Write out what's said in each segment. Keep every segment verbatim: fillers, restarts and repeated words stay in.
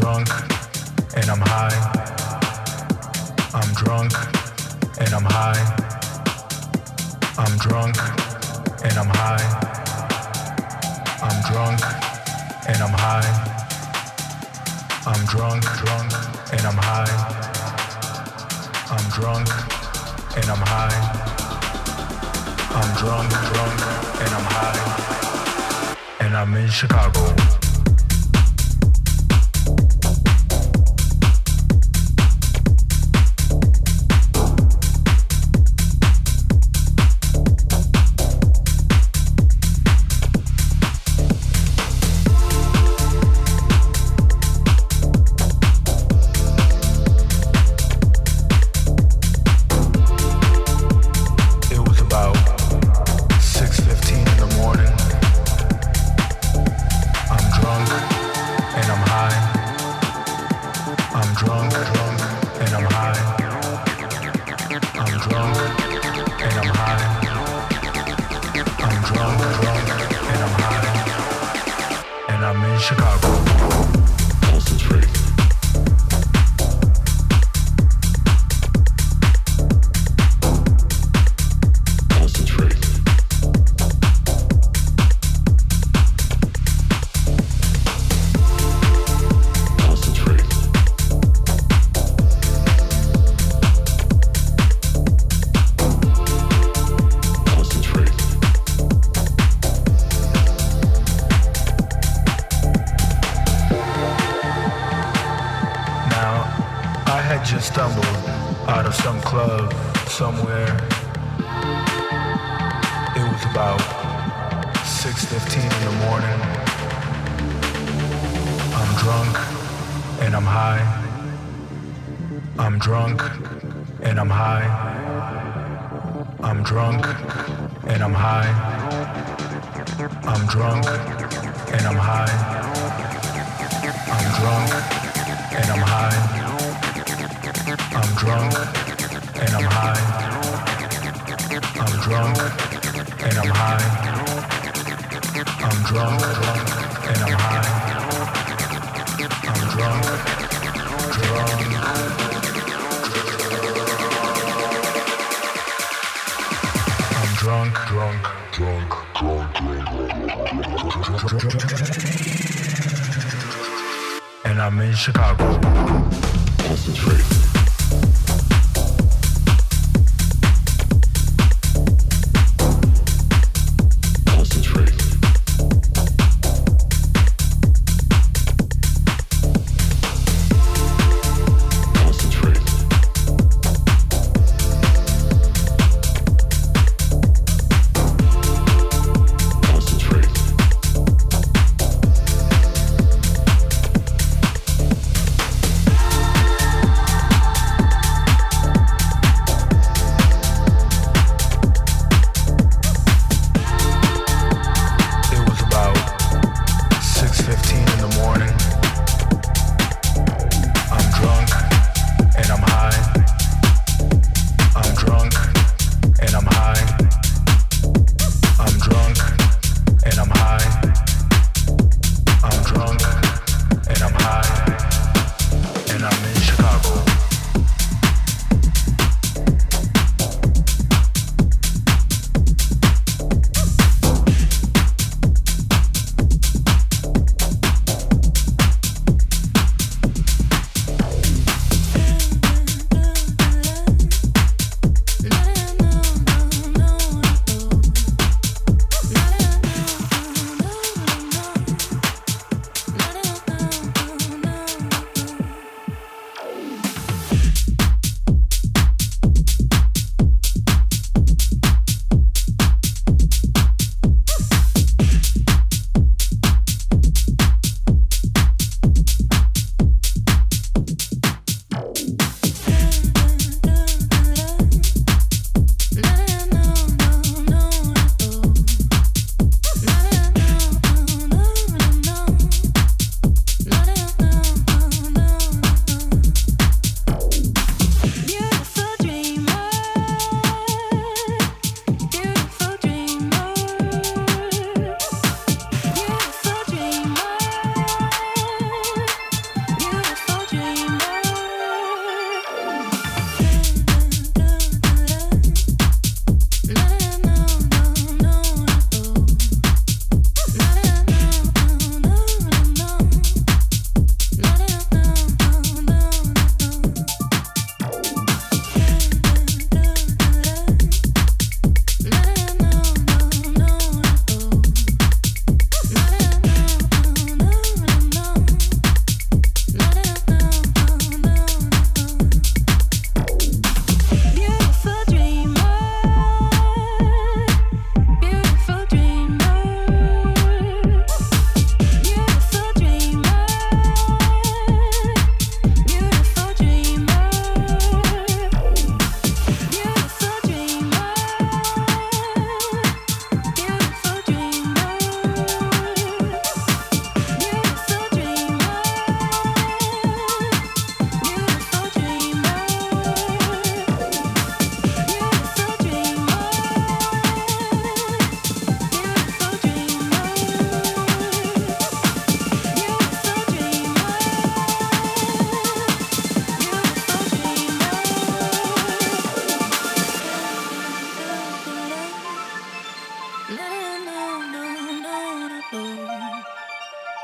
drunk and I'm high. I'm drunk and I'm high. I'm drunk and I'm high. I'm drunk and I'm high. I'm drunk, drunk and I'm high. I'm drunk and I'm high. I'm drunk, drunk and I'm high. And I'm in Chicago.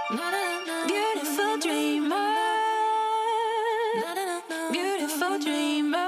Beautiful dreamer, beautiful dreamer. Beautiful.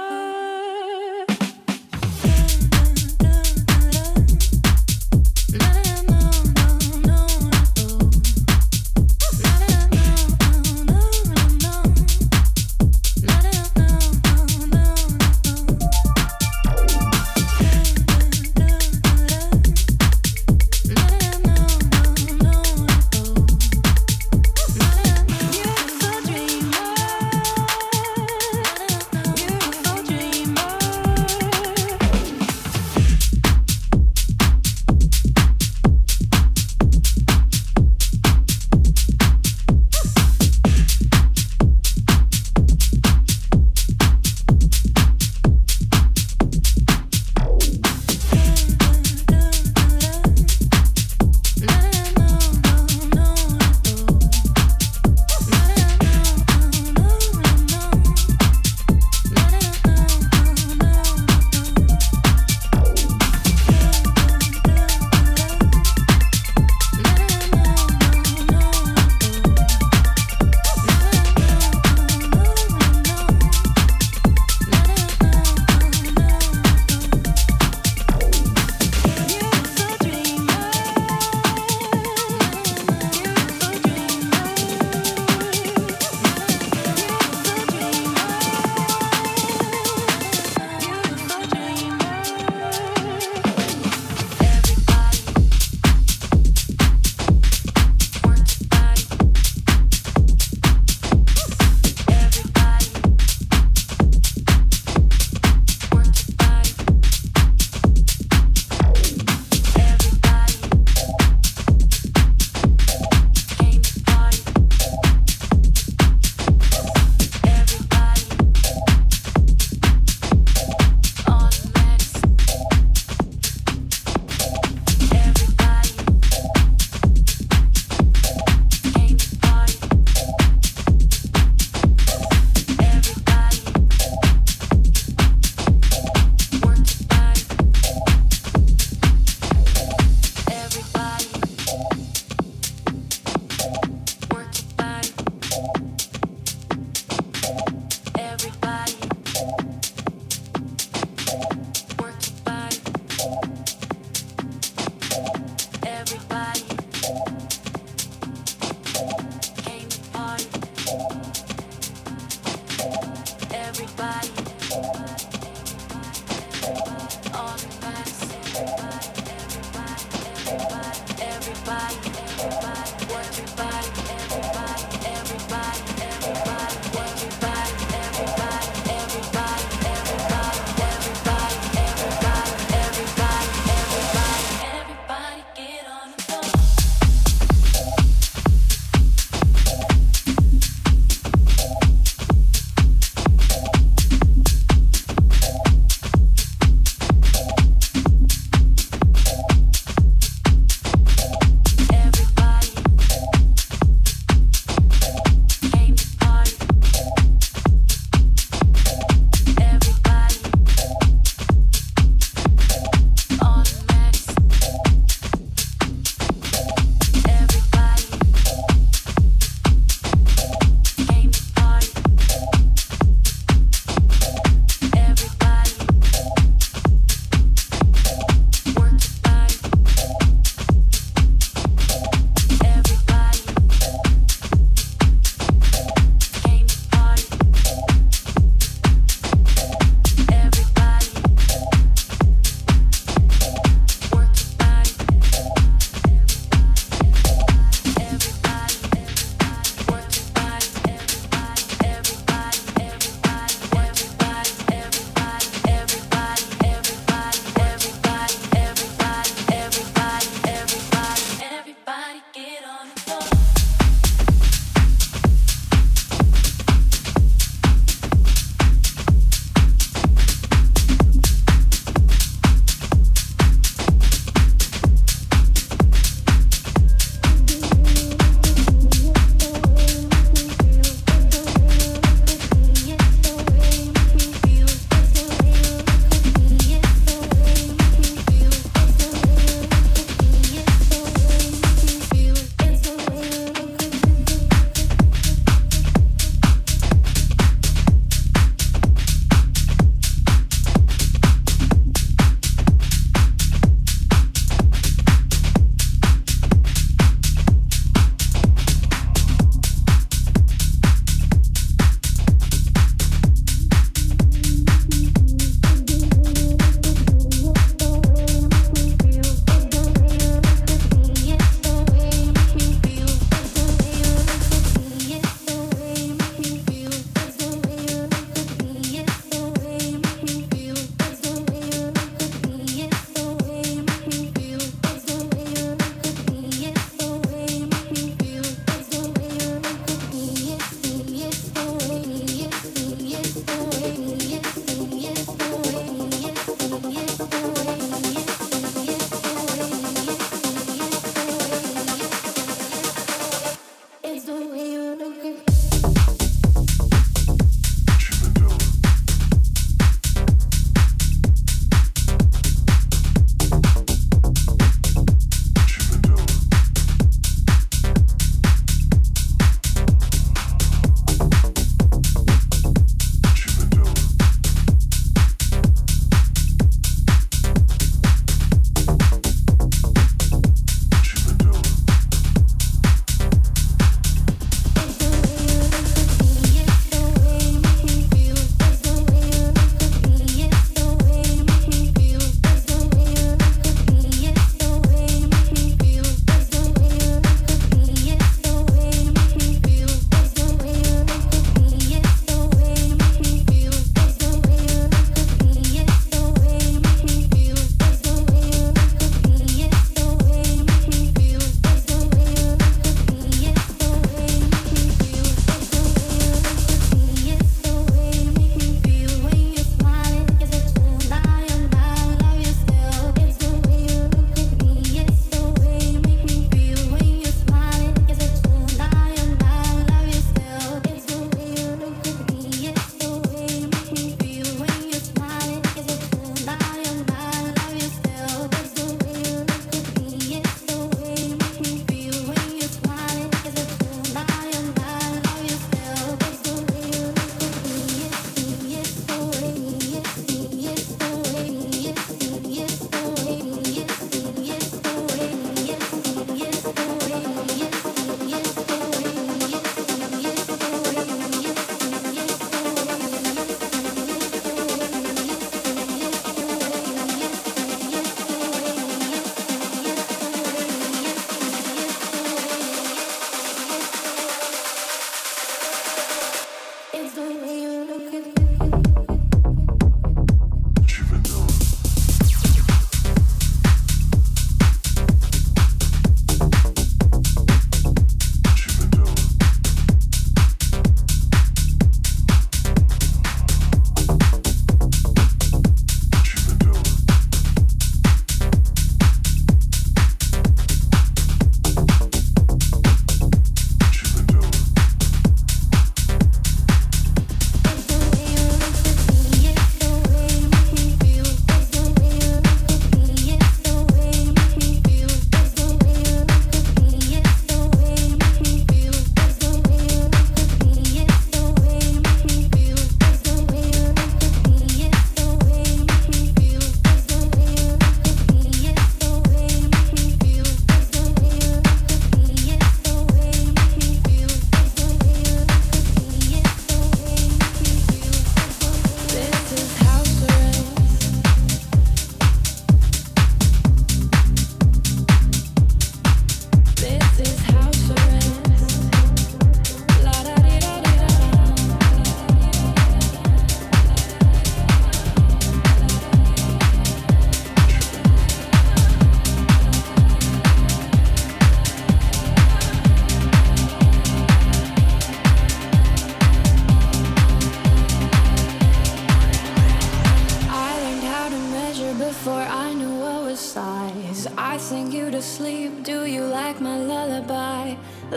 sleep? Do you like my lullaby?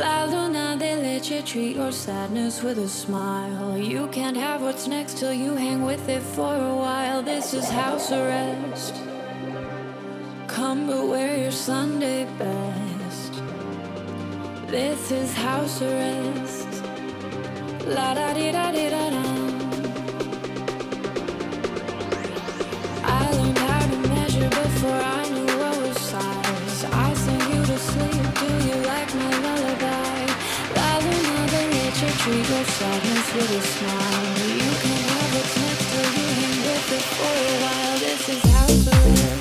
La luna de leche, treat your sadness with a smile. You can't have what's next till you hang with it for a while. This is house arrest. Come but wear your Sunday best. This is house arrest. La da di da di da da. I learned how to measure before I knew what was size. I sing you to sleep. Do you like my lullaby? La luna de leche, treat your sadness with a smile. You can have what's next to you hang with it for a while. This is house arrest.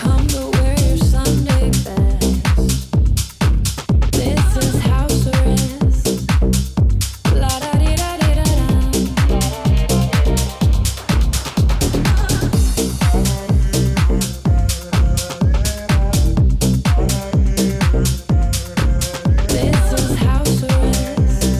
Come to wear your Sunday best. This is house arrest. La da di da di da da. This is house arrest.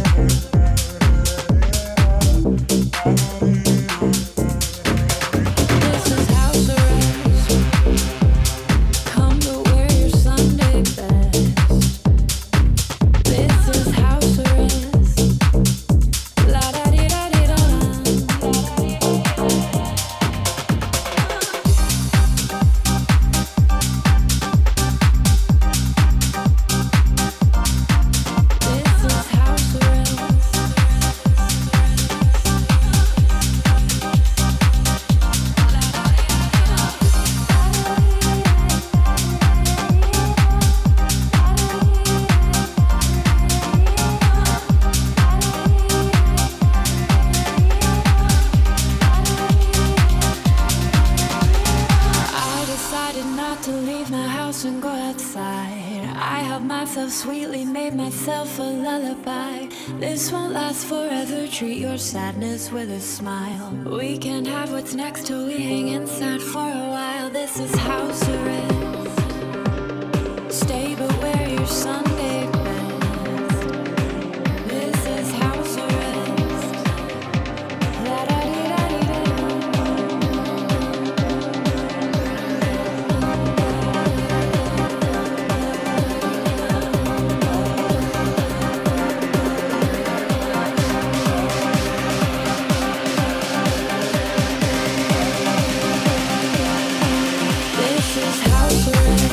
Treat your sadness with a smile. We can't have what's next till we hang inside for a while. This is house arrest. Stay but wear your Sunday best. This is house arrest. La da di da di this is house arrest.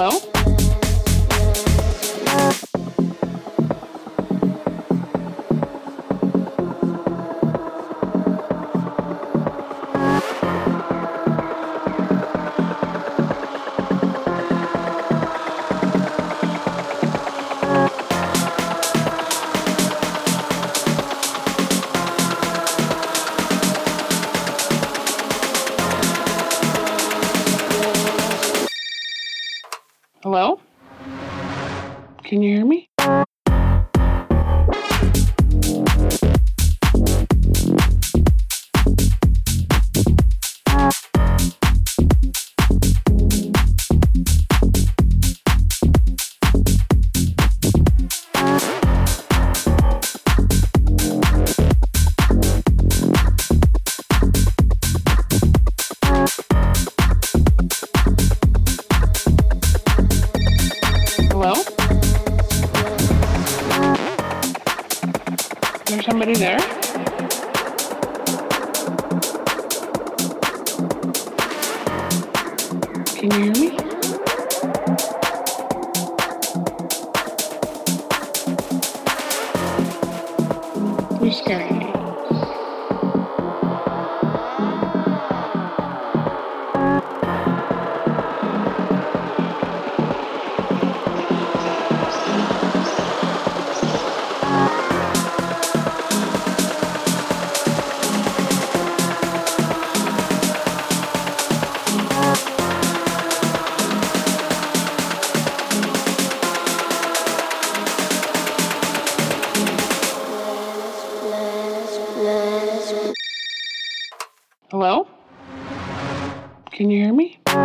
Hello? Hello? Can you hear me? Is there somebody there? Can you hear me? You're scaring me. Hello? Can you hear me? Cocaine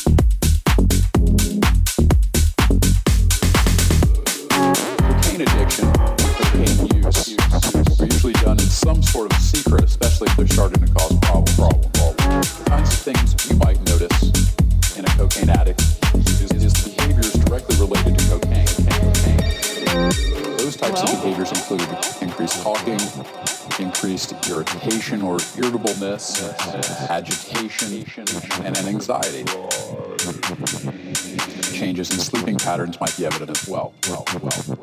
addiction, cocaine use, use, use are usually done in some sort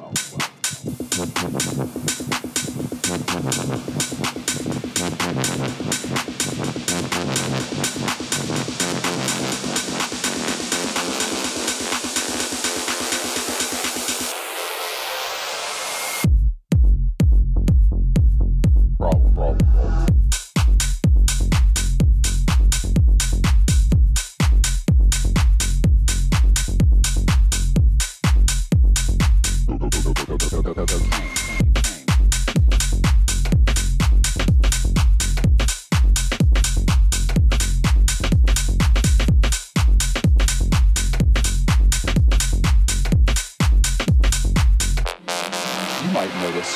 of secret, especially if they're starting to cause problems. Problem, problem. The kinds of things you might notice in a cocaine addict is his behaviors directly related to cocaine. cocaine, cocaine. Those types Hello? of behaviors include increased talking, increased irritation or irritableness, yes. agitation, and an anxiety. Changes in sleeping patterns might be evident as well. well, well, well, well. Might notice.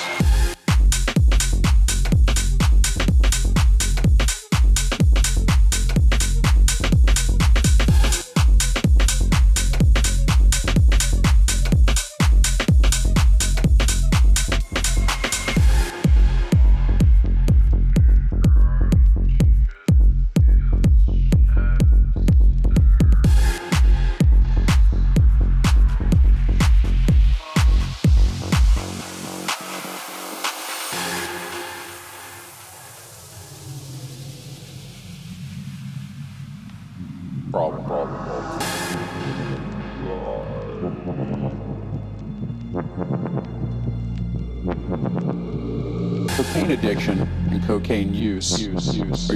Problem, problem, problem. Cocaine addiction and cocaine use, use, use are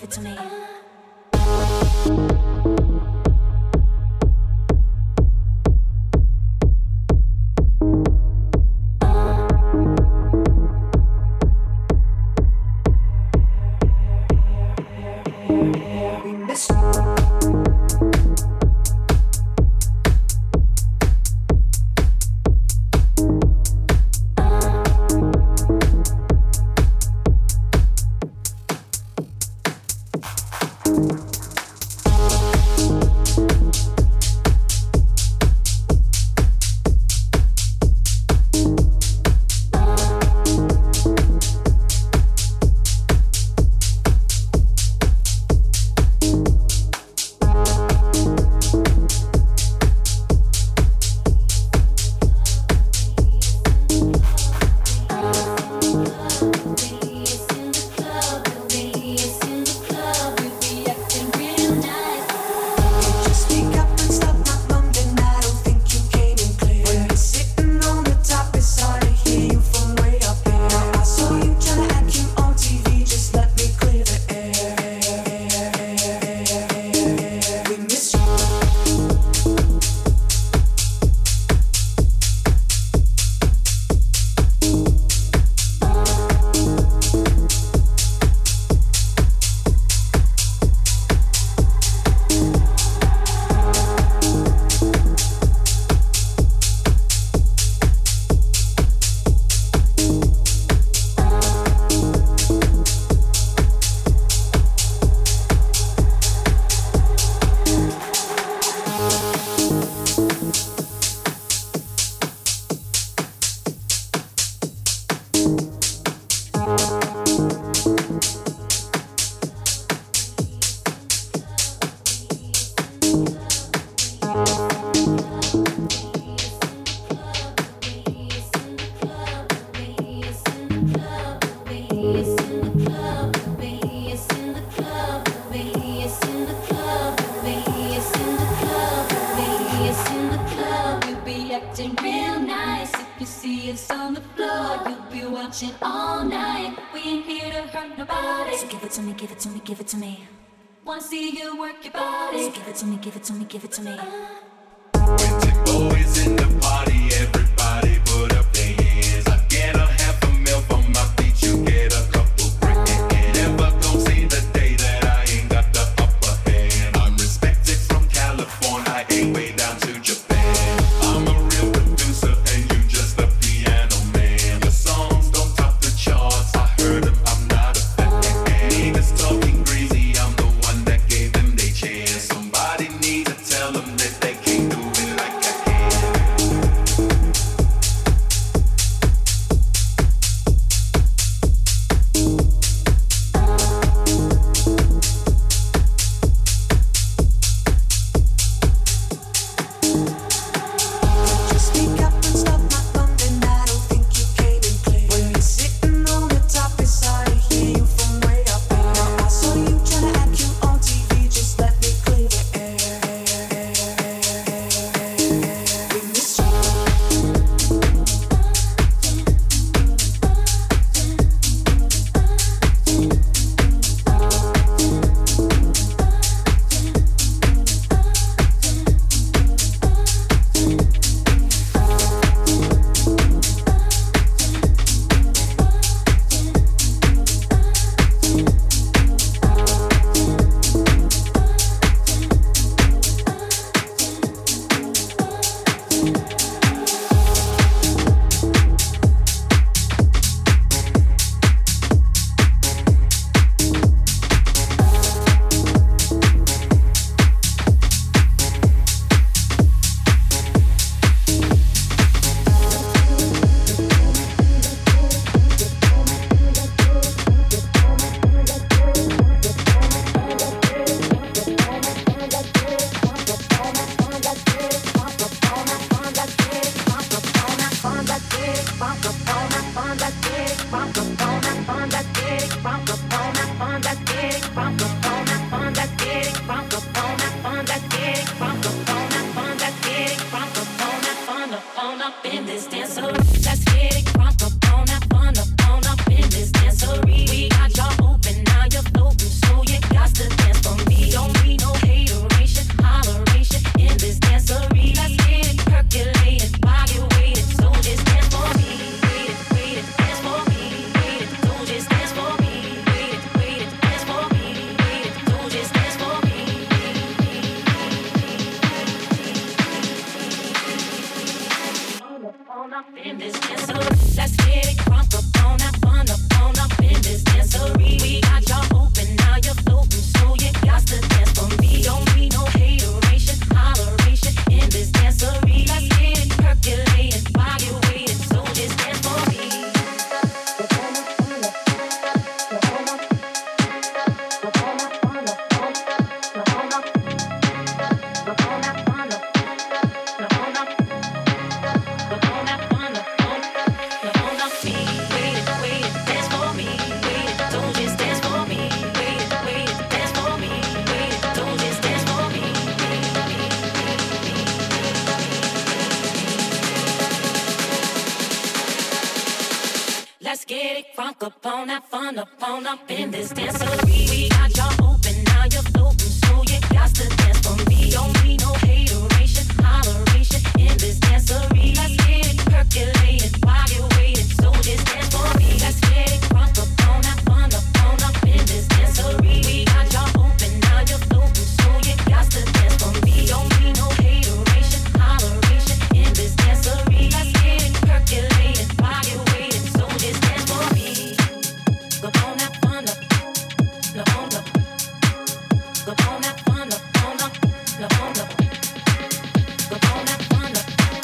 give it to me. Tell them that they can't do it like I can. big rock upon that fun upon up in this dancery. We got y'all open, now you're floating, so you got to dance for me. Don't need no hateration, holleration in this dancery. Let's get it percolated while you're waiting, so just dance for me. Let's get it rock upon that fun upon up in this dancery. We got y'all open, now you're floating, so you got to dance for me. Don't need no hateration, holleration in this dancery. Let's get it percolated while you're waiting, so just dance for me. Go on that fun up, no on up. Go on that fun up, on up, no on up. Go on that fun up, no on up. Go on that fun up, on up, no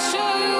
Show you.